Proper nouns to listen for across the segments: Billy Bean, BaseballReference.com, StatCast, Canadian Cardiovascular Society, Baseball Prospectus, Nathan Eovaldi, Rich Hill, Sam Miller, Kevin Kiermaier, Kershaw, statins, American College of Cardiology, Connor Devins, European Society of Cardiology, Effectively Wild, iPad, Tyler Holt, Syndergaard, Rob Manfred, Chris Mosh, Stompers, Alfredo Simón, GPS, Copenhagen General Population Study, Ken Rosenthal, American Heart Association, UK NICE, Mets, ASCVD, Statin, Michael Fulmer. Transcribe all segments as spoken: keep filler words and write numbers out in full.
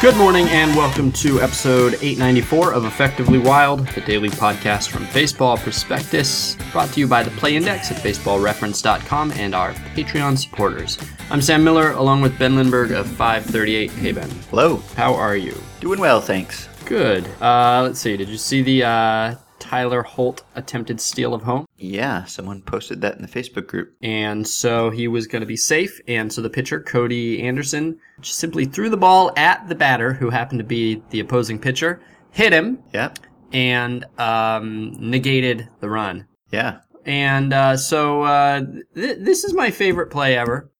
Good morning and welcome to episode eight ninety-four of Effectively Wild, the daily podcast from Baseball Prospectus, brought to you by the Play Index at baseball reference dot com and our Patreon supporters. I'm Sam Miller, along with Ben Lindbergh of five thirty-eight. Hey, Ben. Hello. How are you? Doing well, thanks. Good. Uh, let's see. Did you see the uh, Tyler Holt attempted steal of home? Yeah, someone posted that in the Facebook group. And so he was going to be safe, and so the pitcher, Cody Anderson, just simply threw the ball at the batter, who happened to be the opposing pitcher, hit him, yeah, and um, negated the run. Yeah. And uh, so uh, th- this is my favorite play ever.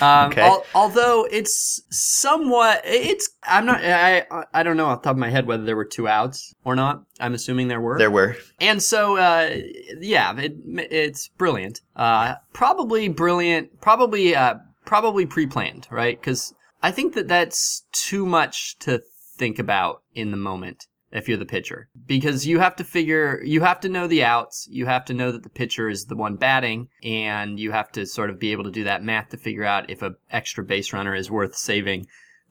Um, okay. al- although it's somewhat, it's, I'm not, I I don't know off the top of my head whether there were two outs or not. I'm assuming there were. There were. And so, uh, yeah, it, it's brilliant. Uh, probably brilliant, probably, uh, probably pre-planned, right? Because I think that that's too much to think about in the moment if you're the pitcher. Because you have to figure, you have to know the outs, you have to know that the pitcher is the one batting, and you have to sort of be able to do that math to figure out if an extra base runner is worth saving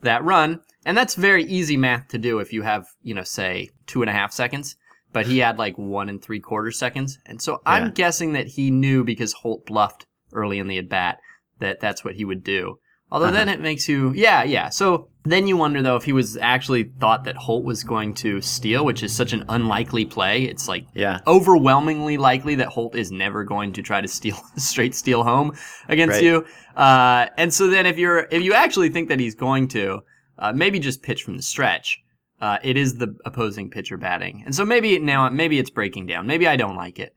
that run. And that's very easy math to do if you have, you know, say, two and a half seconds. But he had like one and three quarter seconds. And so yeah. I'm guessing that he knew, because Holt bluffed early in the at-bat, that that's what he would do. Although uh-huh. then it makes you, yeah, yeah. So then you wonder, though, if he was actually thought that Holt was going to steal, which is such an unlikely play. It's like yeah. overwhelmingly likely that Holt is never going to try to steal straight steal home against right. you. Uh, and so then if you're if you actually think that he's going to, uh, maybe just pitch from the stretch. Uh, it is the opposing pitcher batting, and so maybe now maybe it's breaking down. Maybe I don't like it,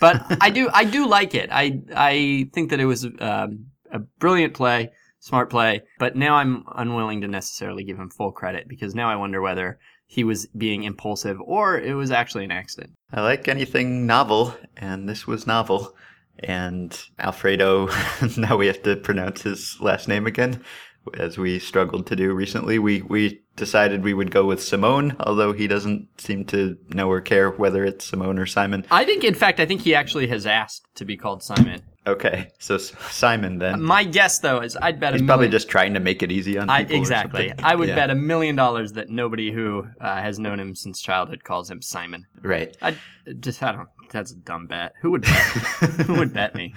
but I do I do like it. I I think that it was um, a brilliant play. Smart play, but now I'm unwilling to necessarily give him full credit, because now I wonder whether he was being impulsive or it was actually an accident. I like anything novel, and this was novel. And Alfredo, now we have to pronounce his last name again, as we struggled to do recently. We we decided we would go with Simone, although he doesn't seem to know or care whether it's Simone or Simon. I think, in fact, I think he actually has asked to be called Simon. Okay, so Simon then. My guess, though, is I'd bet a He's million... probably just trying to make it easy on people. I, exactly. I would yeah. bet a million dollars that nobody who uh, has known him since childhood calls him Simon. Right. I just, I don't, that's a dumb bet. Who would bet? Who would bet me?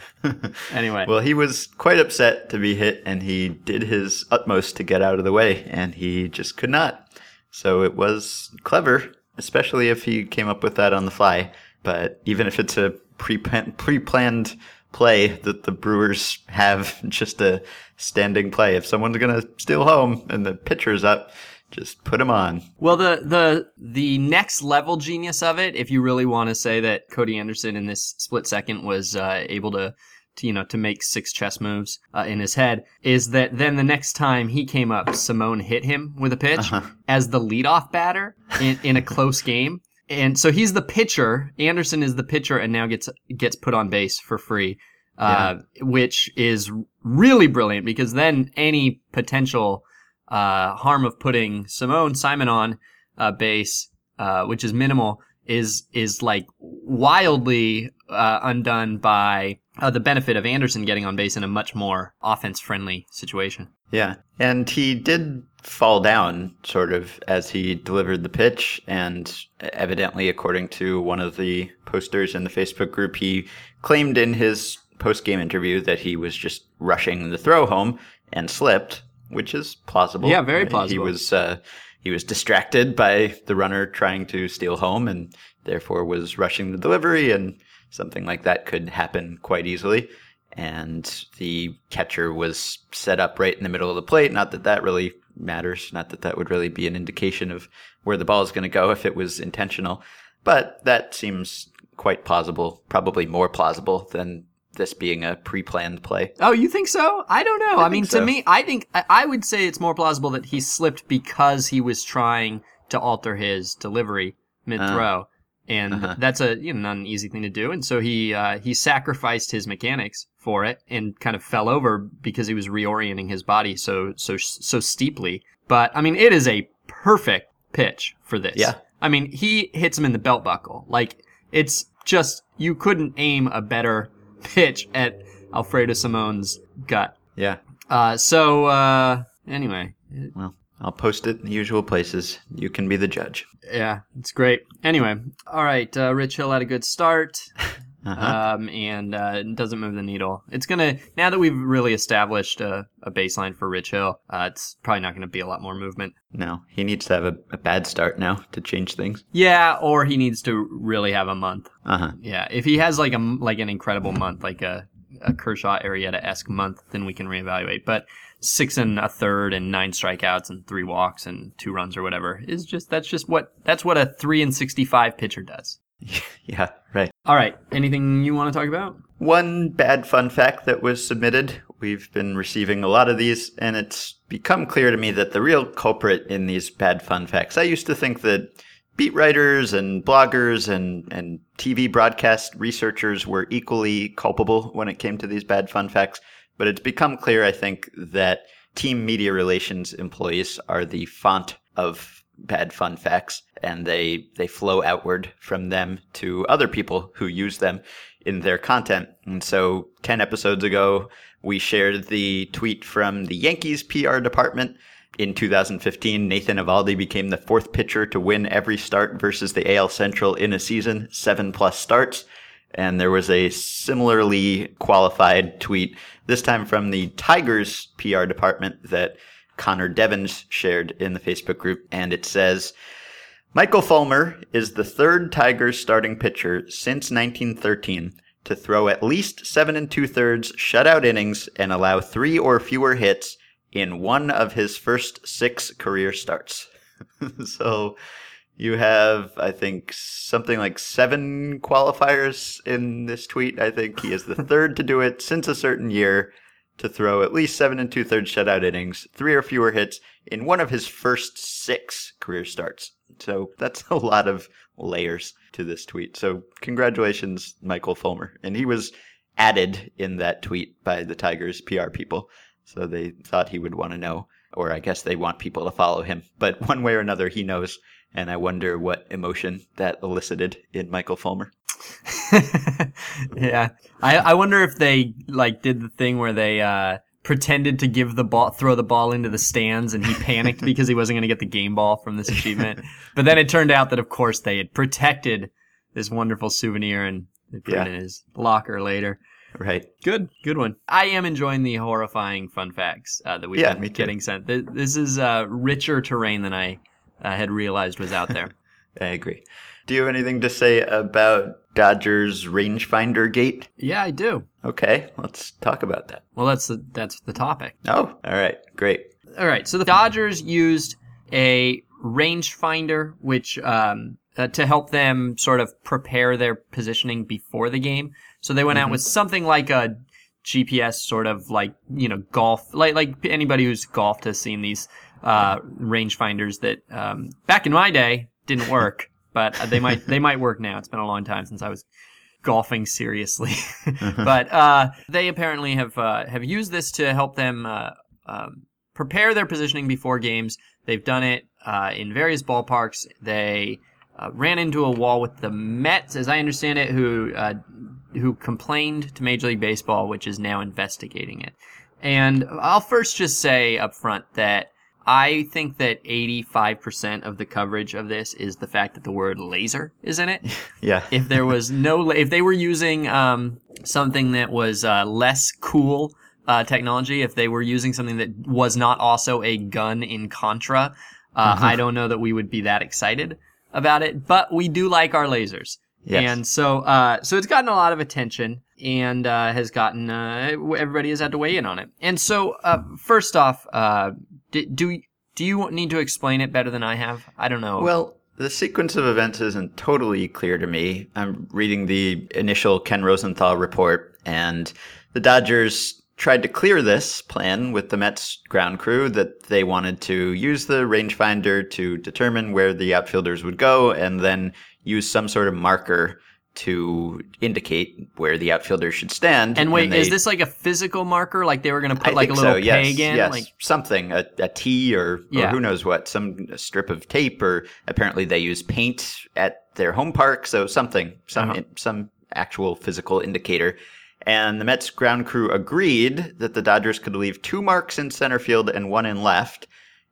Anyway. Well, he was quite upset to be hit, and he did his utmost to get out of the way, and he just could not. So it was clever, especially if he came up with that on the fly. But even if it's a pre-plan- pre-planned play that the Brewers have, just a standing play. If someone's going to steal home and the pitcher's up, just put him on. Well, the the the next level genius of it, if you really want to say that Cody Anderson in this split second was uh, able to, to, you know, to make six chess moves uh, in his head, is that then the next time he came up, Simone hit him with a pitch uh-huh. as the leadoff batter in, in a close game. And so he's the pitcher. Anderson is the pitcher, and now gets gets put on base for free, uh, yeah. which is really brilliant, because then any potential uh, harm of putting Simone Simon on uh, base, uh, which is minimal, is is like wildly uh, undone by uh, the benefit of Anderson getting on base in a much more offense-friendly situation. Yeah, and he did fall down sort of as he delivered the pitch, and evidently, according to one of the posters in the Facebook group, he claimed in his post-game interview that he was just rushing the throw home and slipped, which is plausible. Yeah, very plausible. He was uh, he was distracted by the runner trying to steal home, and therefore was rushing the delivery, and something like that could happen quite easily. And the catcher was set up right in the middle of the plate. Not that that really matters. Not that that would really be an indication of where the ball is going to go if it was intentional. But that seems quite plausible, probably more plausible than this being a pre-planned play. Oh, you think so? I don't know. I, I mean, so. to me, I think I would say it's more plausible that he slipped because he was trying to alter his delivery mid-throw. Uh, and uh-huh. that's a you know not an easy thing to do. And so he uh, he sacrificed his mechanics for it, and kind of fell over because he was reorienting his body so so so steeply. But I mean, it is a perfect pitch for this. Yeah. I mean, he hits him in the belt buckle. Like, it's just, you couldn't aim a better pitch at Alfredo Simone's gut. Yeah. Uh. So uh. Anyway, Well, I'll post it in the usual places. You can be the judge. Yeah, it's great. Anyway, all right, uh, Rich Hill had a good start. Uh-huh. Um, and uh, it doesn't move the needle. It's gonna, now that we've really established a, a baseline for Rich Hill, uh, it's probably not gonna be a lot more movement. No, he needs to have a, a bad start now to change things. Yeah, or he needs to really have a month. Uh huh. Yeah, if he has like a like an incredible month, like a, a Kershaw Arrieta-esque month, then we can reevaluate. But six and a third and nine strikeouts and three walks and two runs or whatever is just that's just what that's what a three and sixty-five pitcher does. Yeah, right. All right. Anything you want to talk about? One bad fun fact that was submitted. We've been receiving a lot of these, and it's become clear to me that the real culprit in these bad fun facts. I used to think that beat writers and bloggers and, and T V broadcast researchers were equally culpable when it came to these bad fun facts. But it's become clear, I think, that team media relations employees are the font of bad fun facts, and they they flow outward from them to other people who use them in their content. And so ten episodes ago, we shared the tweet from the Yankees P R department. In two thousand fifteen, Nathan Eovaldi became the fourth pitcher to win every start versus the A L Central in a season, seven-plus starts. And there was a similarly qualified tweet, this time from the Tigers P R department, that Connor Devins shared in the Facebook group, and it says, Michael Fulmer is the third Tigers starting pitcher since nineteen thirteen to throw at least seven and two-thirds shutout innings and allow three or fewer hits in one of his first six career starts. So you have, I think, something like seven qualifiers in this tweet. I think he is the third to do it since a certain year, to throw at least seven and two-thirds shutout innings, three or fewer hits in one of his first six career starts. So that's a lot of layers to this tweet. So congratulations, Michael Fulmer. And he was added in that tweet by the Tigers P R people. So they thought he would want to know, or I guess they want people to follow him. But one way or another, he knows. And I wonder what emotion that elicited in Michael Fulmer. Yeah. I, I wonder if they like did the thing where they uh, pretended to give the ball, throw the ball into the stands, and he panicked because he wasn't going to get the game ball from this achievement. But then it turned out that, of course, they had protected this wonderful souvenir and they put yeah. it in his locker later. Right. Good. Good one. I am enjoying the horrifying fun facts uh, that we've yeah, been getting sent. This is uh, richer terrain than I uh, had realized was out there. I agree. Do you have anything to say about Dodgers rangefinder gate? Yeah, I do. Okay, let's talk about that. Well, that's the, that's the topic. Oh, all right, great. All right, so the Dodgers used a rangefinder, which um, uh, to help them sort of prepare their positioning before the game. So they went mm-hmm. out with something like a G P S, sort of like you know golf, like like anybody who's golfed has seen these uh, rangefinders that um, back in my day didn't work. But they might they might work now. It's been a long time since I was golfing seriously. But uh, they apparently have uh, have used this to help them uh, um, prepare their positioning before games. They've done it uh, in various ballparks. They uh, ran into a wall with the Mets, as I understand it, who uh, who complained to Major League Baseball, which is now investigating it. And I'll first just say up front that I think that eighty-five percent of the coverage of this is the fact that the word laser is in it. Yeah. If there was no, la- if they were using um, something that was uh, less cool uh, technology, if they were using something that was not also a gun in Contra, uh, mm-hmm. I don't know that we would be that excited about it. But we do like our lasers. Yes. And so, uh, so it's gotten a lot of attention and uh, has gotten uh, everybody has had to weigh in on it. And so, uh, first off, uh, do, do do you need to explain it better than I have? I don't know. Well, the sequence of events isn't totally clear to me. I'm reading the initial Ken Rosenthal report, and the Dodgers tried to clear this plan with the Mets ground crew that they wanted to use the rangefinder to determine where the outfielders would go, and then use some sort of marker to indicate where the outfielder should stand. And wait, and they, is this like a physical marker? Like they were going to put I like a little so, yes, peg in? Yes, like something, a, a T or, yeah. or who knows what, some a strip of tape, or apparently they use paint at their home park. So something, some uh-huh. some actual physical indicator. And the Mets ground crew agreed that the Dodgers could leave two marks in center field and one in left.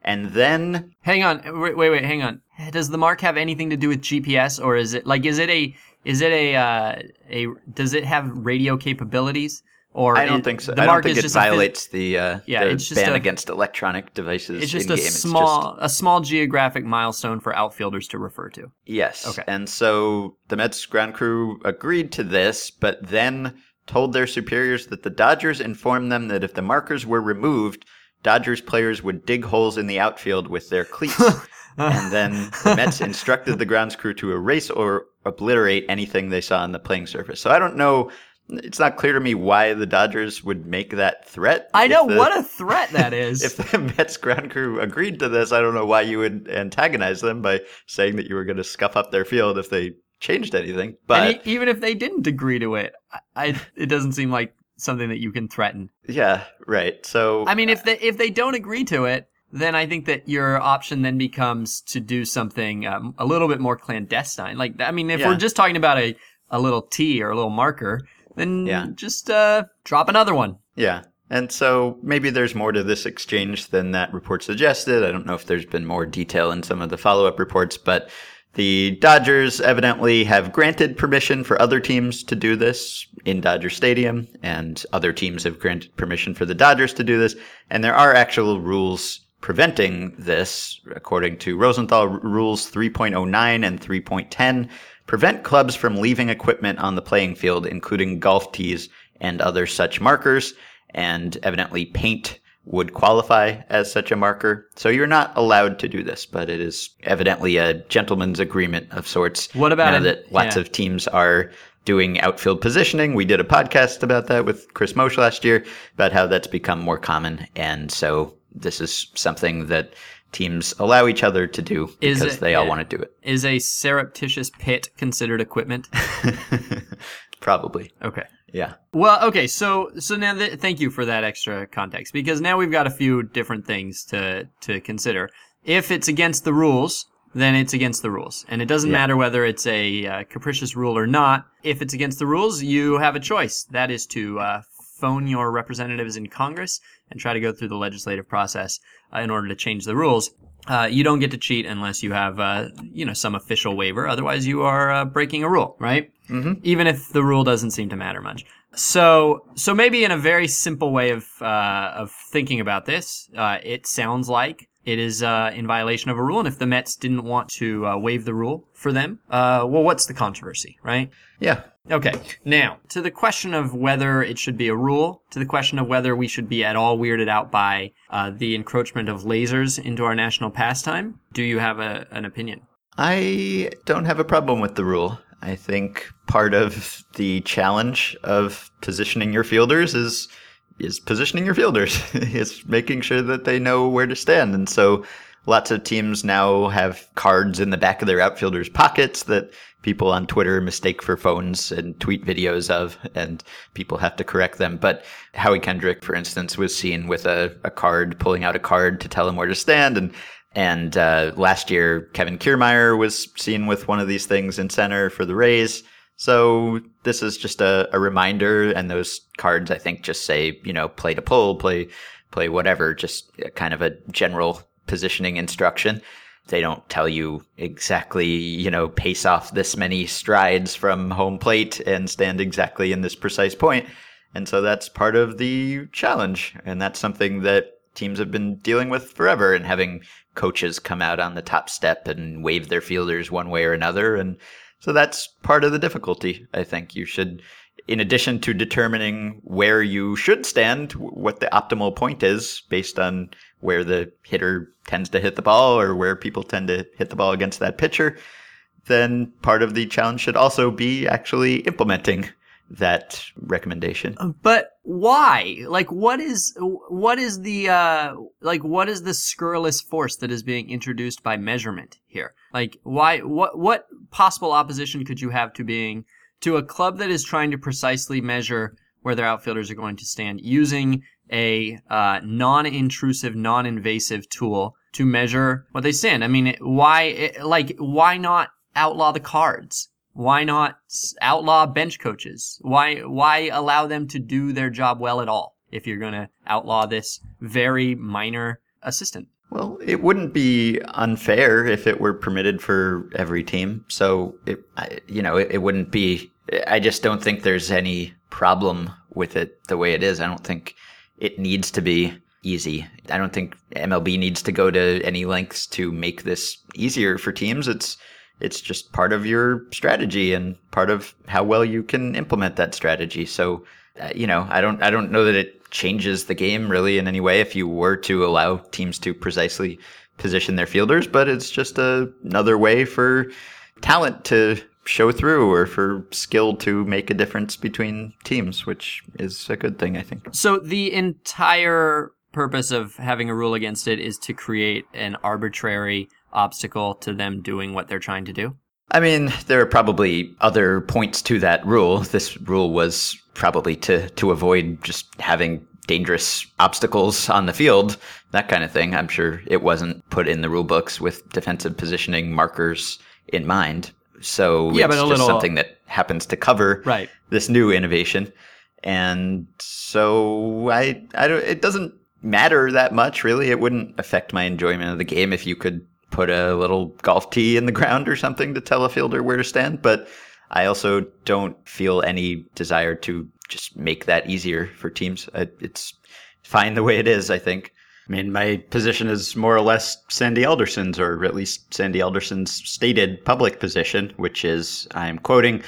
And then... Hang on. Wait, wait, wait. Hang on. Does the mark have anything to do with G P S, or is it like, is it a, is it a, uh, a, does it have radio capabilities? Or I don't it, think so. The I mark don't think it just violates a, the, uh, yeah, the it's just ban a, against electronic devices. It's just in a game. small, it's just, a small geographic milestone for outfielders to refer to. Yes. Okay. And so the Mets ground crew agreed to this, but then told their superiors that the Dodgers informed them that if the markers were removed, Dodgers players would dig holes in the outfield with their cleats. And then the Mets instructed the grounds crew to erase or obliterate anything they saw on the playing surface. So I don't know. It's not clear to me why the Dodgers would make that threat. I know the, what a threat that is. If the Mets ground crew agreed to this, I don't know why you would antagonize them by saying that you were going to scuff up their field if they changed anything. But and even if they didn't agree to it, I, it doesn't seem like something that you can threaten. Yeah, right. So I mean, if they if they don't agree to it, then I think that your option then becomes to do something um, a little bit more clandestine. Like, I mean, if yeah. we're just talking about a, a little T or a little marker, then yeah. just uh, drop another one. Yeah. And so maybe there's more to this exchange than that report suggested. I don't know if there's been more detail in some of the follow-up reports, but the Dodgers evidently have granted permission for other teams to do this in Dodger Stadium, and other teams have granted permission for the Dodgers to do this. And there are actual rules preventing this. According to Rosenthal, rules three point oh nine and three point ten prevent clubs from leaving equipment on the playing field, including golf tees and other such markers, and evidently paint would qualify as such a marker. So you're not allowed to do this, but it is evidently a gentleman's agreement of sorts. What about now an, that lots yeah. of teams are doing outfield positioning? We did a podcast about that with Chris Mosh last year, about how that's become more common, and so this is something that teams allow each other to do because is it, they all yeah. want to do it. Is a surreptitious pit considered equipment? Probably. Okay. Yeah. Well, okay. So, so now th- thank you for that extra context, because now we've got a few different things to, to consider. If it's against the rules, then it's against the rules. And it doesn't yeah. matter whether it's a uh, capricious rule or not. If it's against the rules, you have a choice. That is to, uh, phone your representatives in Congress and try to go through the legislative process uh, in order to change the rules. Uh, you don't get to cheat unless you have, uh, you know, some official waiver. Otherwise, you are uh, breaking a rule, right? Mm-hmm. Even if the rule doesn't seem to matter much. So, so maybe in a very simple way of uh, of thinking about this, uh, it sounds like it is uh, in violation of a rule. And if the Mets didn't want to uh, waive the rule for them, uh, well, what's the controversy, right? Yeah. Okay, now, to the question of whether it should be a rule, to the question of whether we should be at all weirded out by uh, the encroachment of lasers into our national pastime, do you have a, an opinion? I don't have a problem with the rule. I think part of the challenge of positioning your fielders is is positioning your fielders. It's making sure that they know where to stand. And so lots of teams now have cards in the back of their outfielders' pockets that people on Twitter mistake for phones and tweet videos of, and people have to correct them. But Howie Kendrick, for instance, was seen with a, a card, pulling out a card to tell him where to stand. And and uh, last year, Kevin Kiermaier was seen with one of these things in center for the Rays. So this is just a, a reminder. And those cards, I think, just say, you know, play to pull, play, play whatever, just kind of a general positioning instruction. They don't tell you exactly, you know, pace off this many strides from home plate and stand exactly in this precise point. And so that's part of the challenge. And that's something that teams have been dealing with forever, and having coaches come out on the top step and wave their fielders one way or another. And so that's part of the difficulty. I think you should, in addition to determining where you should stand, what the optimal point is based on where the hitter tends to hit the ball or where people tend to hit the ball against that pitcher, then part of the challenge should also be actually implementing that recommendation. But why? Like, what is, what is the, uh, like, what is the scurrilous force that is being introduced by measurement here? Like, why, what, what possible opposition could you have to being, to a club that is trying to precisely measure where their outfielders are going to stand using a uh, non-intrusive, non-invasive tool to measure what they stand? I mean, why, like, why not outlaw the cards? Why not outlaw bench coaches? Why, why allow them to do their job well at all if you're going to outlaw this very minor assistant? Well, it wouldn't be unfair if it were permitted for every team. So, it, you know, it, it wouldn't be – I just don't think there's any problem with it the way it is. I don't think it needs to be easy. I don't think M L B needs to go to any lengths to make this easier for teams. It's it's just part of your strategy and part of how well you can implement that strategy. So, you know, I don't I don't know that it – changes the game really in any way if you were to allow teams to precisely position their fielders, but it's just a, another way for talent to show through or for skill to make a difference between teams, which is a good thing, I think. So the entire purpose of having a rule against it is to create an arbitrary obstacle to them doing what they're trying to do? I mean, there are probably other points to that rule. This rule was probably to, to avoid just having dangerous obstacles on the field, that kind of thing. I'm sure it wasn't put in the rule books with defensive positioning markers in mind. So yeah, it's just little... something that happens to cover right. this new innovation. And so I, I don't, it doesn't matter that much, really. It wouldn't affect my enjoyment of the game if you could put a little golf tee in the ground or something to tell a fielder where to stand. But I also don't feel any desire to just make that easier for teams. It's fine the way it is, I think. I mean, my position is more or less Sandy Alderson's, or at least Sandy Alderson's stated public position, which is, I'm quoting,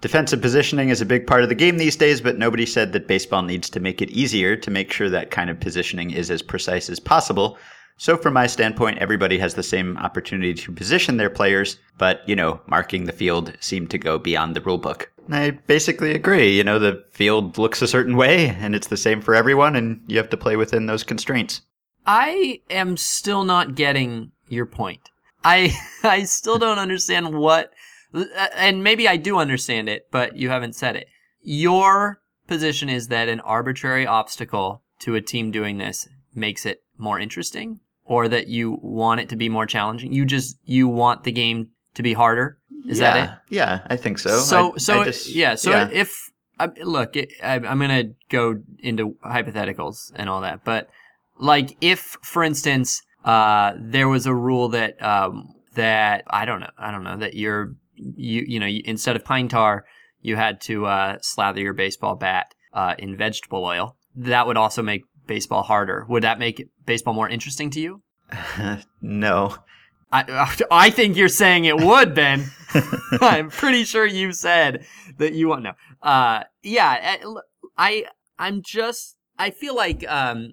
"Defensive positioning is a big part of the game these days, but nobody said that baseball needs to make it easier to make sure that kind of positioning is as precise as possible. So from my standpoint, everybody has the same opportunity to position their players, but, you know, marking the field seemed to go beyond the rulebook." I basically agree. You know, the field looks a certain way, and it's the same for everyone, and you have to play within those constraints. I am still not getting your point. I I still don't understand what, and maybe I do understand it, but you haven't said it. Your position is that an arbitrary obstacle to a team doing this makes it more interesting, or that you want it to be more challenging. You just, you want the game to be harder. Is yeah, that it? Yeah, I think so. So, I, so I just, yeah. So yeah. if, look, I'm going to go into hypotheticals and all that, but like if, for instance, uh, there was a rule that, um, that I don't know, I don't know that you're, you, you know, instead of pine tar, you had to, uh, slather your baseball bat, uh, in vegetable oil. That would also make baseball harder. Would that make baseball more interesting to you? Uh, no. I I think you're saying it would, Ben. I'm pretty sure you said that you want no. Uh, yeah, I, I'm just, I feel like um,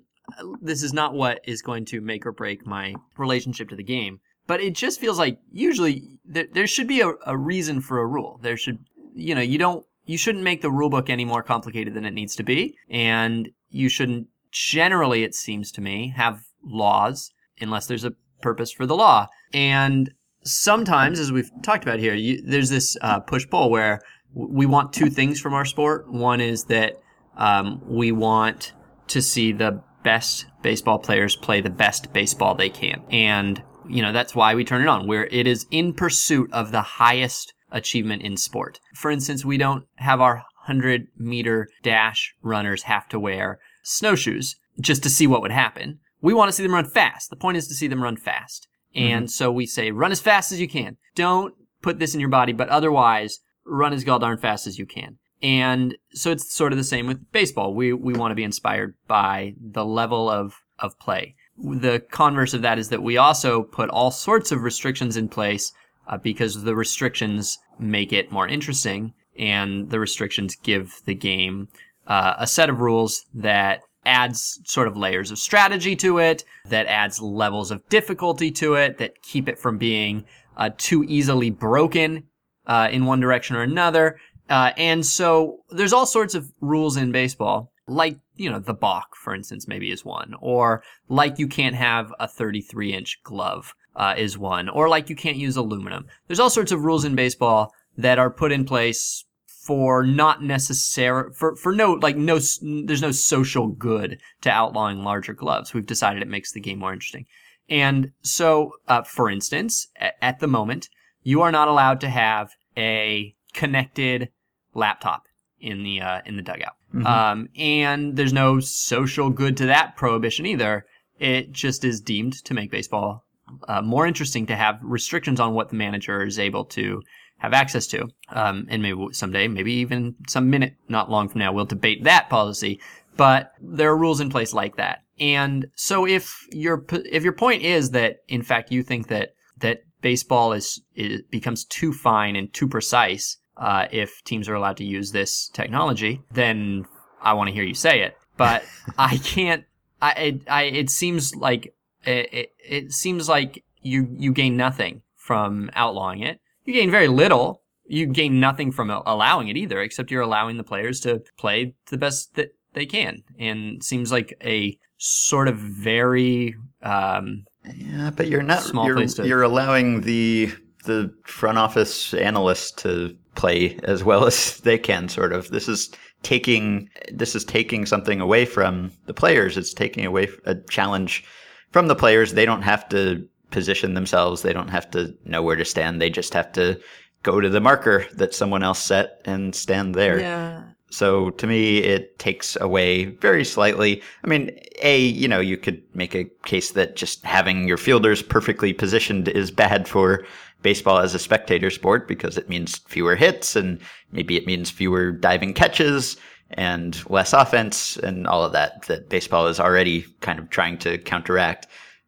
this is not what is going to make or break my relationship to the game, but it just feels like usually th- there should be a, a reason for a rule. There should, you know, you don't, you shouldn't make the rule book any more complicated than it needs to be, and you shouldn't, generally, it seems to me, have laws unless there's a purpose for the law. And sometimes, as we've talked about here, you, there's this uh, push-pull where we want two things from our sport. One is that um, we want to see the best baseball players play the best baseball they can. And, you know, that's why we turn it on, where it is in pursuit of the highest achievement in sport. For instance, we don't have our one hundred meter dash runners have to wear snowshoes just to see what would happen. We want to see them run fast. The point is to see them run fast. And mm-hmm. so we say, run as fast as you can. Don't put this in your body, but otherwise, run as god darn fast as you can. And so it's sort of the same with baseball. We we want to be inspired by the level of, of play. The converse of that is that we also put all sorts of restrictions in place uh, because the restrictions make it more interesting, and the restrictions give the game Uh, a set of rules that adds sort of layers of strategy to it, that adds levels of difficulty to it, that keep it from being uh, too easily broken uh, in one direction or another. Uh, and so there's all sorts of rules in baseball, like, you know, the balk, for instance, maybe is one, or like you can't have a thirty-three inch glove uh, is one, or like you can't use aluminum. There's all sorts of rules in baseball that are put in place for not necessary, for, for no, like no, there's no social good to outlawing larger gloves. We've decided it makes the game more interesting. And so, uh, for instance, at, at the moment, you are not allowed to have a connected laptop in the, uh, in the dugout. Mm-hmm. Um, and there's no social good to that prohibition either. it just is deemed to make baseball uh, more interesting to have restrictions on what the manager is able to have access to. Um, and maybe someday, maybe even some minute not long from now, we'll debate that policy. But there are rules in place like that. And so if your if your point is that, in fact, you think that that baseball is it becomes too fine and too precise uh, if teams are allowed to use this technology, then I want to hear you say it. But I can't. I it, I it seems like it, it it seems like you you gain nothing from outlawing it. You gain very little. You gain nothing from allowing it either, except you're allowing the players to play the best that they can. And it seems like a sort of very um, yeah, but you're not small you're, place to... you're allowing the the front office analysts to play as well as they can. Sort of this is taking this is taking something away from the players. It's taking away a challenge from the players. They don't have to position themselves. They don't have to know where to stand. They just have to go to the marker that someone else set and stand there. Yeah. So to me, it takes away very slightly. I mean, A, you know, you could make a case that just having your fielders perfectly positioned is bad for baseball as a spectator sport because it means fewer hits and maybe it means fewer diving catches and less offense and all of that that baseball is already kind of trying to counteract.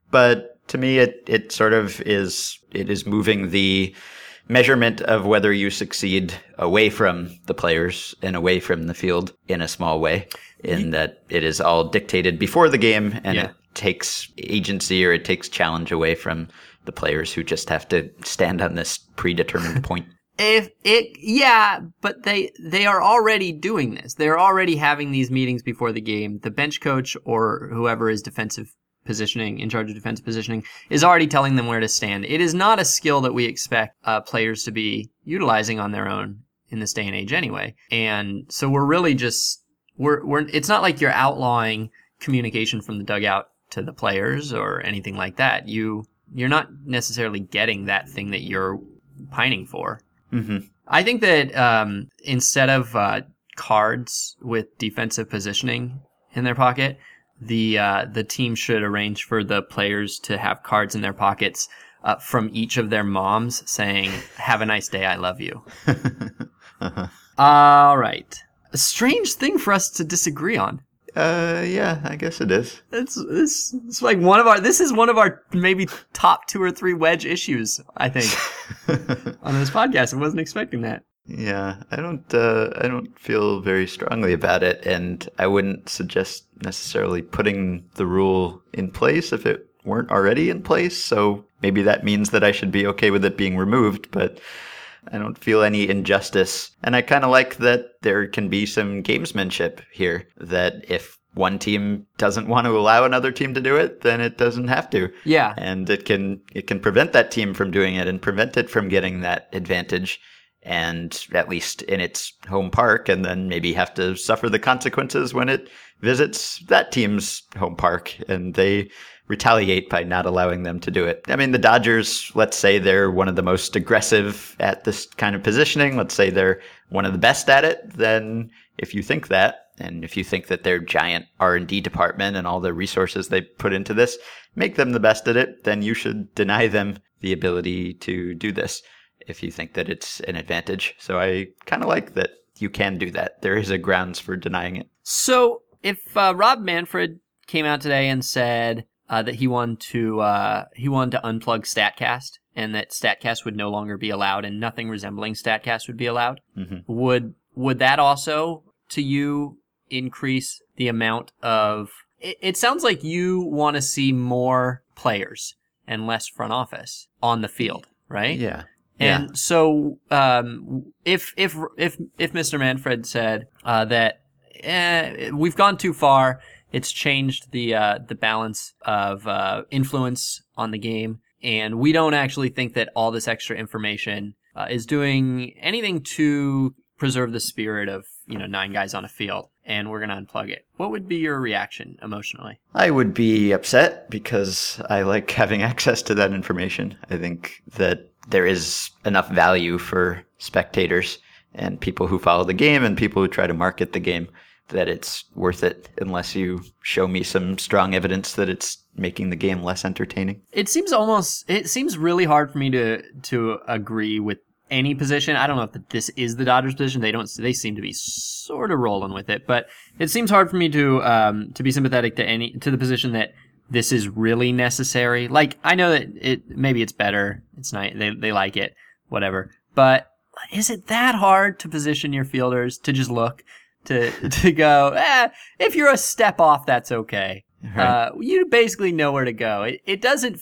But to me, it, it sort of is, it is moving the measurement of whether you succeed away from the players and away from the field in a small way, in you, that it is all dictated before the game and yeah. it takes agency or it takes challenge away from the players who just have to stand on this predetermined point. If it, yeah, but they they are already doing this. They're already having these meetings before the game. The bench coach or whoever is defensive positioning, in charge of defensive positioning, is already telling them where to stand. It is not a skill that we expect uh, players to be utilizing on their own in this day and age anyway. And so we're really just, we're, we're, it's not like you're outlawing communication from the dugout to the players or anything like that. You, you're not necessarily getting that thing that you're pining for. Mm-hmm. I think that um, instead of uh, cards with defensive positioning in their pocket, The uh, the team should arrange for the players to have cards in their pockets uh, from each of their moms saying, "Have a nice day, I love you." Uh-huh. All right. A strange thing for us to disagree on. Uh, yeah, I guess it is. It's, it's, it's like one of our, this is one of our maybe top two or three wedge issues, I think, on this podcast. I wasn't expecting that. Yeah, I don't. Uh, I don't feel very strongly about it, and I wouldn't suggest necessarily putting the rule in place if it weren't already in place. So maybe that means that I should be okay with it being removed, but I don't feel any injustice. And I kind of like that there can be some gamesmanship here. That if one team doesn't want to allow another team to do it, then it doesn't have to. Yeah, and it can it can prevent that team from doing it and prevent it from getting that advantage. And at least in its home park, and then maybe have to suffer the consequences when it visits that team's home park and they retaliate by not allowing them to do it. I mean, the Dodgers, let's say they're one of the most aggressive at this kind of positioning. Let's say they're one of the best at it. Then if you think that, and if you think that their giant R and D department and all the resources they put into this make them the best at it, then you should deny them the ability to do this, if you think that it's an advantage. So I kind of like that you can do that. There is a grounds for denying it. So if uh, Rob Manfred came out today and said uh, that he wanted to uh, he wanted to unplug StatCast and that StatCast would no longer be allowed and nothing resembling StatCast would be allowed, mm-hmm. would would that also, to you, increase the amount of... It, it sounds like you want to see more players and less front office on the field, right? Yeah. And yeah. so, um, if if if if Mister Manfred said uh, that eh, we've gone too far, it's changed the uh, the balance of uh, influence on the game, and we don't actually think that all this extra information uh, is doing anything to preserve the spirit of, you know, nine guys on a field, and we're going to unplug it. What would be your reaction emotionally? I would be upset because I like having access to that information. I think that there is enough value for spectators and people who follow the game and people who try to market the game that it's worth it unless you show me some strong evidence that it's making the game less entertaining. It seems almost, it seems really hard for me to to agree with any position. I don't know if this is the Dodgers position. They don't, they seem to be sort of rolling with it, but it seems hard for me to um to be sympathetic to any, to the position that this is really necessary. Like, I know that it, maybe it's better. It's nice. They, they like it, whatever. But is it that hard to position your fielders to just look, to, to go, eh, if you're a step off, that's okay. Right. Uh, you basically know where to go. It, it doesn't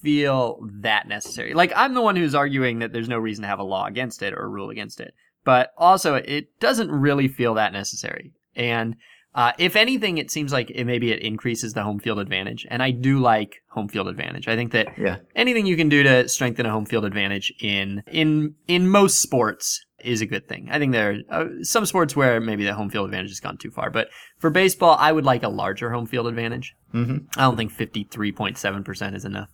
feel that necessary. Like, I'm the one who's arguing that there's no reason to have a law against it or a rule against it. But also, it doesn't really feel that necessary. And Uh, if anything, it seems like it maybe it increases the home field advantage. And I do like home field advantage. I think that yeah. anything you can do to strengthen a home field advantage in, in, in most sports is a good thing. I think there are uh, some sports where maybe the home field advantage has gone too far. But for baseball, I would like a larger home field advantage. Mm-hmm. I don't think fifty-three point seven percent is enough.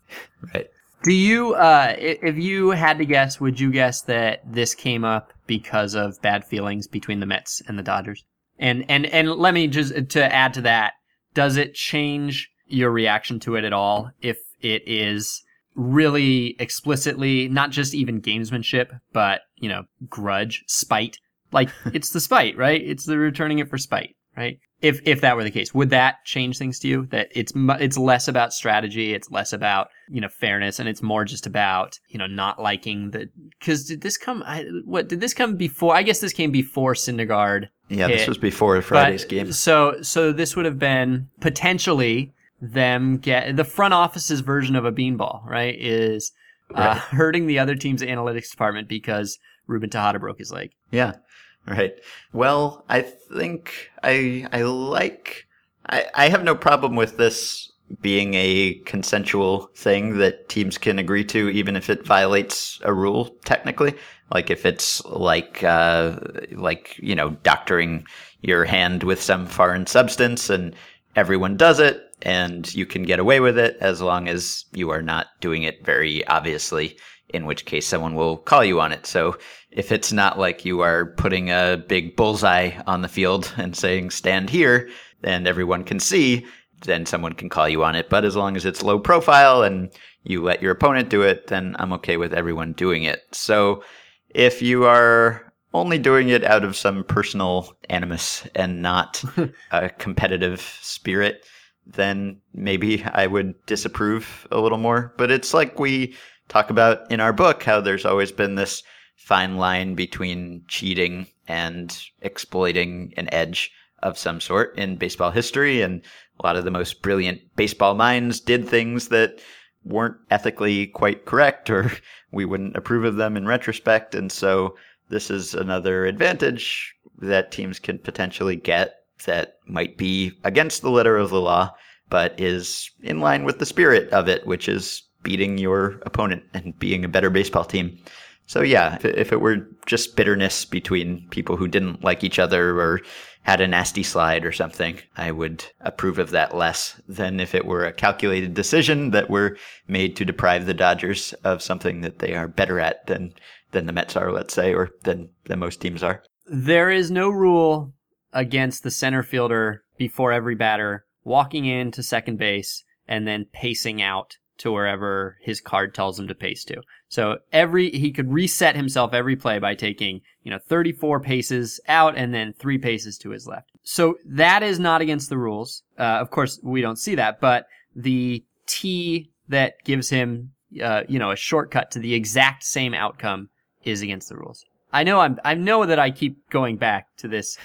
Right. Do you, uh, if you had to guess, would you guess that this came up because of bad feelings between the Mets and the Dodgers? And, and, and let me just, to add to that, does it change your reaction to it at all if it is really explicitly, not just even gamesmanship, but, you know, grudge, spite? Like, it's the spite, right? It's the returning it for spite, right? If, if that were the case, would that change things to you? That it's, it's less about strategy, it's less about, you know, fairness, and it's more just about, you know, not liking the, cause did this come, I, what, did this come before, I guess this came before Syndergaard. Yeah, hit. This was before Friday's but, game. So, so this would have been potentially them get the front office's version of a beanball, right? Is uh, right. hurting the other team's analytics department because Ruben Tejada broke his leg. Yeah, right. Well, I think I I like I, I have no problem with this being a consensual thing that teams can agree to, even if it violates a rule technically. Like if it's like, uh, like, you know, doctoring your hand with some foreign substance and everyone does it and you can get away with it as long as you are not doing it very obviously, in which case someone will call you on it. So if it's not like you are putting a big bullseye on the field and saying, stand here and everyone can see, then someone can call you on it. But as long as it's low profile and you let your opponent do it, then I'm okay with everyone doing it. So if you are only doing it out of some personal animus and not a competitive spirit, then maybe I would disapprove a little more. But it's like we talk about in our book, how there's always been this fine line between cheating and exploiting an edge of some sort in baseball history. And a lot of the most brilliant baseball minds did things that weren't ethically quite correct, or we wouldn't approve of them in retrospect. And so this is another advantage that teams can potentially get that might be against the letter of the law, but is in line with the spirit of it, which is beating your opponent and being a better baseball team. So yeah, if it were just bitterness between people who didn't like each other or had a nasty slide or something, I would approve of that less than if it were a calculated decision that were made to deprive the Dodgers of something that they are better at than, than the Mets are, let's say, or than, than most teams are. There is no rule against the center fielder before every batter walking in to second base and then pacing out to wherever his card tells him to pace to. So every, he could reset himself every play by taking, you know, thirty-four paces out and then three paces to his left. So that is not against the rules. Uh, of course we don't see that, but the T that gives him, uh, you know, a shortcut to the exact same outcome is against the rules. I know I'm, I know that I keep going back to this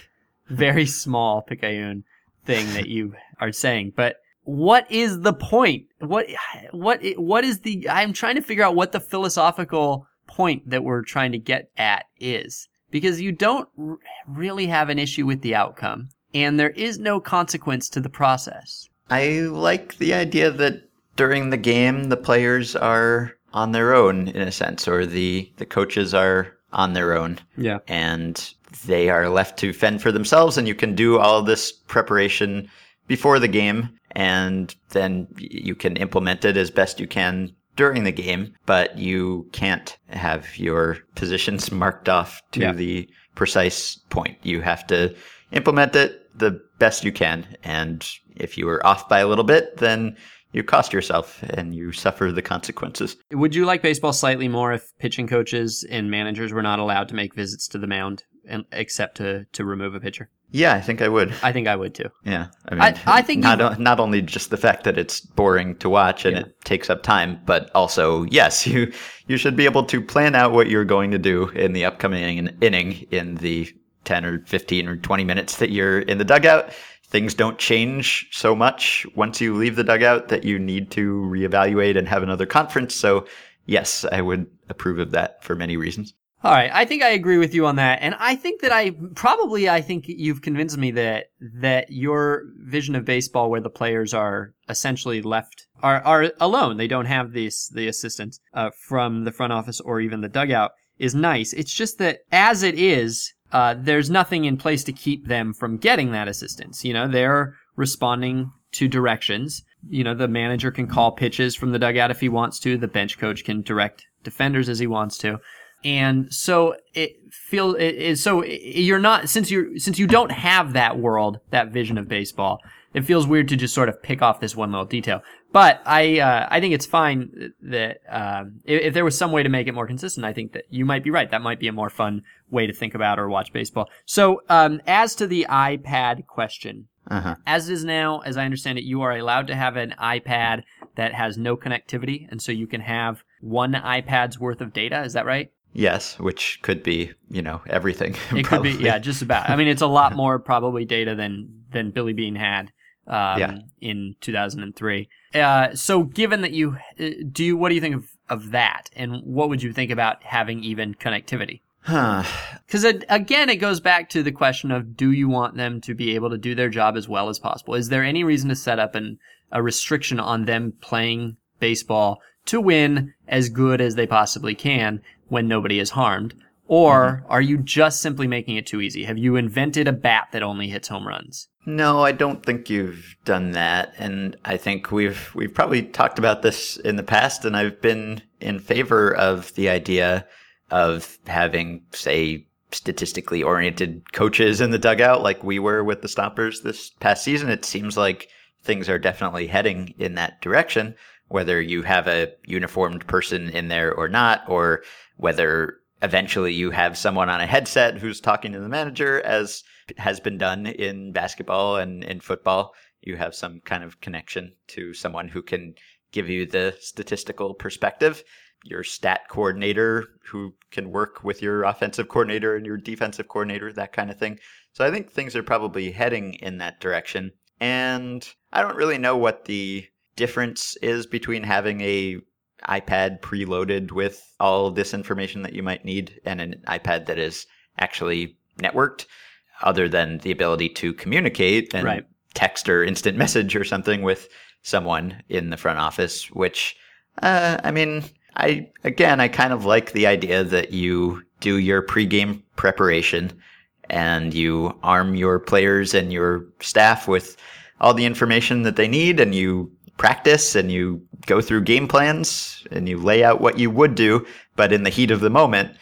very small Picayune thing that you are saying, but what is the point? What, what, what is the, I'm trying to figure out what the philosophical point that we're trying to get at is, because you don't r- really have an issue with the outcome and there is no consequence to the process. I like the idea that during the game, the players are on their own in a sense, or the, the coaches are on their own. Yeah. And they are left to fend for themselves, and you can do all this preparation before the game, and then you can implement it as best you can during the game, but you can't have your positions marked off to yeah. the precise point. You have to implement it the best you can. And if you were off by a little bit, then you cost yourself and you suffer the consequences. Would you like baseball slightly more if pitching coaches and managers were not allowed to make visits to the mound and except to, to remove a pitcher? Yeah, I think I would. I think I would too. Yeah. I mean, I, I think not, not only just the fact that it's boring to watch and yeah. it takes up time, but also, yes, you, you should be able to plan out what you're going to do in the upcoming inning in the ten or fifteen or twenty minutes that you're in the dugout. Things don't change so much once you leave the dugout that you need to reevaluate and have another conference. So yes, I would approve of that for many reasons. All right. I think I agree with you on that. And I think that I probably, I think you've convinced me that, that your vision of baseball where the players are essentially left are, are alone. They don't have these, the assistance uh, from the front office or even the dugout is nice. It's just that as it is, uh, there's nothing in place to keep them from getting that assistance. You know, they're responding to directions. You know, the manager can call pitches from the dugout if he wants to. The bench coach can direct defenders as he wants to. And so it feel it is so you're not since you since you don't have that world, that vision of baseball, it feels weird to just sort of pick off this one little detail. But I uh, I think it's fine that uh, if, if there was some way to make it more consistent, I think that you might be right. That might be a more fun way to think about or watch baseball. So um, as to the iPad question, uh-huh. as it is now, as I understand it, you are allowed to have an iPad that has no connectivity, and so you can have one iPad's worth of data. Is that right? Yes, which could be, you know, everything. It probably. could be, yeah, just about. I mean, it's a lot more probably data than than Billy Bean had um, yeah. in two thousand three. Uh, so given that you do, you, what do you think of, of that? And what would you think about having even connectivity? Huh. Because, again, it goes back to the question of do you want them to be able to do their job as well as possible? Is there any reason to set up an, a restriction on them playing baseball to win as good as they possibly can when nobody is harmed? Or mm-hmm. are you just simply making it too easy? Have you invented a bat that only hits home runs? No, I don't think you've done that. And I think we've we've probably talked about this in the past, and I've been in favor of the idea of having, say, statistically oriented coaches in the dugout like we were with the Stompers this past season. It seems like things are definitely heading in that direction, whether you have a uniformed person in there or not, or whether eventually you have someone on a headset who's talking to the manager, as has been done in basketball and in football. You have some kind of connection to someone who can give you the statistical perspective. Your stat coordinator who can work with your offensive coordinator and your defensive coordinator, that kind of thing. So I think things are probably heading in that direction. And I don't really know what the difference is between having a iPad preloaded with all this information that you might need and an iPad that is actually networked, other than the ability to communicate and right. text or instant message or something with someone in the front office, which, uh, I mean, I again, I kind of like the idea that you do your pregame preparation and you arm your players and your staff with all the information that they need, and you practice and you go through game plans and you lay out what you would do, but in the heat of the moment,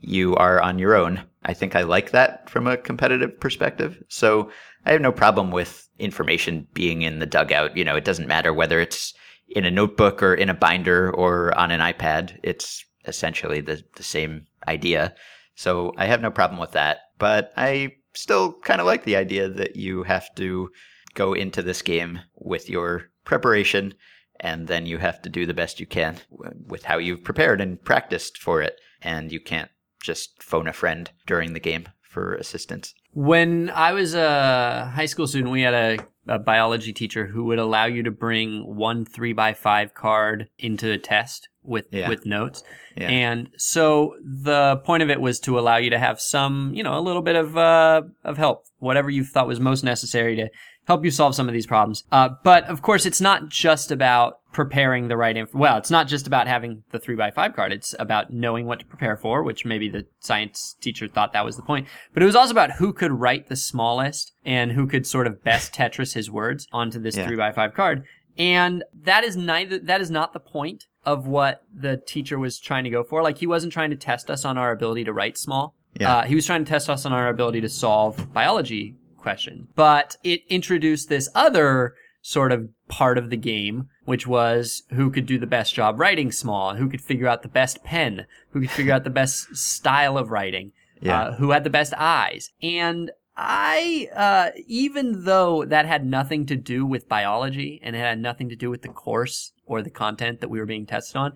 you are on your own. I think I like that from a competitive perspective. So I have no problem with information being in the dugout. You know, it doesn't matter whether it's in a notebook or in a binder or on an iPad. It's essentially the, the same idea. So I have no problem with that. But I still kind of like the idea that you have to go into this game with your preparation, and then you have to do the best you can with how you've prepared and practiced for it, and you can't just phone a friend during the game for assistance. When I was a high school student, we had a, a biology teacher who would allow you to bring one three by five card into a test with yeah. with notes, yeah. and so the point of it was to allow you to have some, you know, a little bit of uh, of help, whatever you thought was most necessary to help you solve some of these problems. Uh, but of course, it's not just about preparing the right inf- well, it's not just about having the three by five card. It's about knowing what to prepare for, which maybe the science teacher thought that was the point. But it was also about who could write the smallest and who could sort of best Tetris his words onto this yeah. three by five card. And that is neither, that is not the point of what the teacher was trying to go for. Like, he wasn't trying to test us on our ability to write small. Yeah. Uh, he was trying to test us on our ability to solve biology question. But it introduced this other sort of part of the game, which was who could do the best job writing small, who could figure out the best pen, who could figure out the best style of writing, yeah. uh, who had the best eyes. And I, uh, even though that had nothing to do with biology and it had nothing to do with the course or the content that we were being tested on,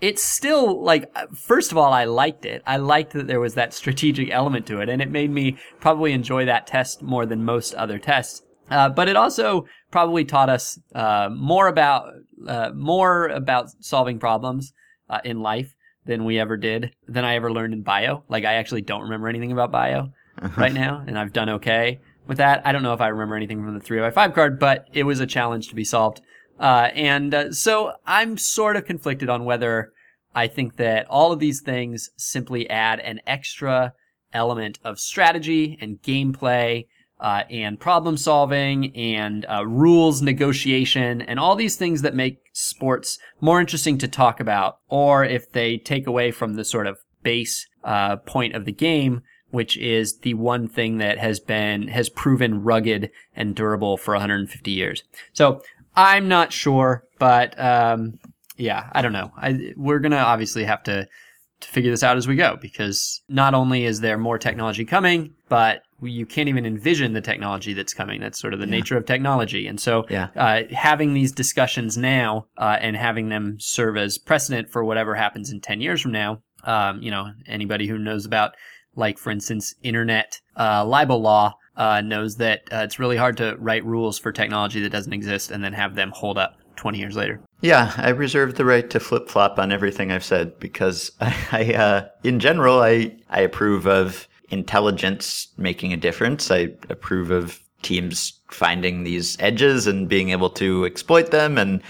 it's still like, first of all, I liked it. I liked that there was that strategic element to it, and it made me probably enjoy that test more than most other tests. Uh, but it also probably taught us uh, more about uh, more about solving problems uh, in life than we ever did, than I ever learned in bio. Like, I actually don't remember anything about bio right now, and I've done okay with that. I don't know if I remember anything from the three oh five card, but it was a challenge to be solved. Uh, and uh, so I'm sort of conflicted on whether I think that all of these things simply add an extra element of strategy and gameplay uh, and problem solving and uh, rules negotiation and all these things that make sports more interesting to talk about, or if they take away from the sort of base uh, point of the game, which is the one thing that has been, has proven rugged and durable for one hundred fifty years. So I'm not sure, but um, yeah, I don't know. I, we're going to obviously have to, to figure this out as we go, because not only is there more technology coming, but you can't even envision the technology that's coming. That's sort of the yeah. nature of technology. And so yeah. uh, having these discussions now uh, and having them serve as precedent for whatever happens in ten years from now, um, you know, anybody who knows about, like, for instance, internet uh, libel law, Uh, knows that uh, it's really hard to write rules for technology that doesn't exist and then have them hold up twenty years later. Yeah, I reserve the right to flip-flop on everything I've said, because I, I uh, in general, I, I approve of intelligence making a difference. I approve of teams finding these edges and being able to exploit them. And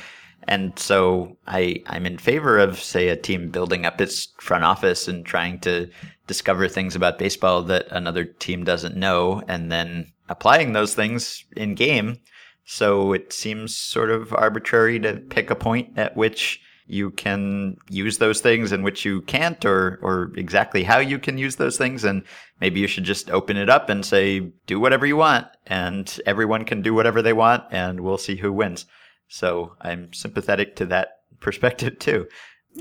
and so I, I'm in favor of, say, a team building up its front office and trying to discover things about baseball that another team doesn't know, and then applying those things in game. So it seems sort of arbitrary to pick a point at which you can use those things and which you can't, or, or exactly how you can use those things. And maybe you should just open it up and say, do whatever you want, and everyone can do whatever they want, and we'll see who wins. So I'm sympathetic to that perspective too.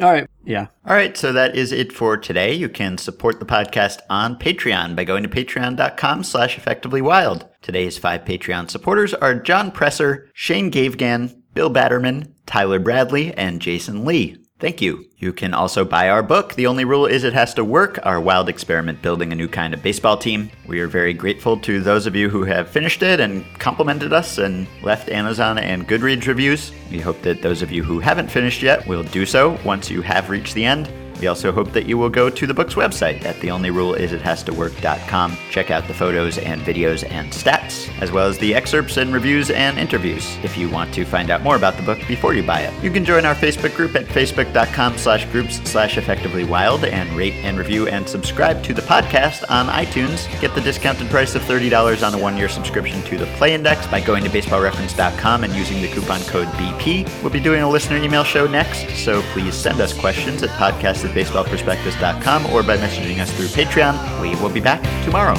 All right. Yeah. All right. So that is it for today. You can support the podcast on Patreon by going to patreon.com slash effectively wild. Today's five Patreon supporters are John Presser, Shane Gavegan, Bill Batterman, Tyler Bradley, and Jason Lee. Thank you. You can also buy our book, The Only Rule Is It Has to Work, Our Wild Experiment Building a New Kind of Baseball Team. We are very grateful to those of you who have finished it and complimented us and left Amazon and Goodreads reviews. We hope that those of you who haven't finished yet will do so once you have reached the end. We also hope that you will go to the book's website at the only rule is it has to work dot com. Check out the photos and videos and stats, as well as the excerpts and reviews and interviews, if you want to find out more about the book before you buy it. You can join our Facebook group at facebook.com slash groups slash effectively wild and rate and review and subscribe to the podcast on iTunes. Get the discounted price of thirty dollars on a one-year subscription to the Play Index by going to baseball reference dot com and using the coupon code B P. We'll be doing a listener email show next, so please send us questions at podcast at baseball prospectus dot com or by messaging us through Patreon. We will be back tomorrow.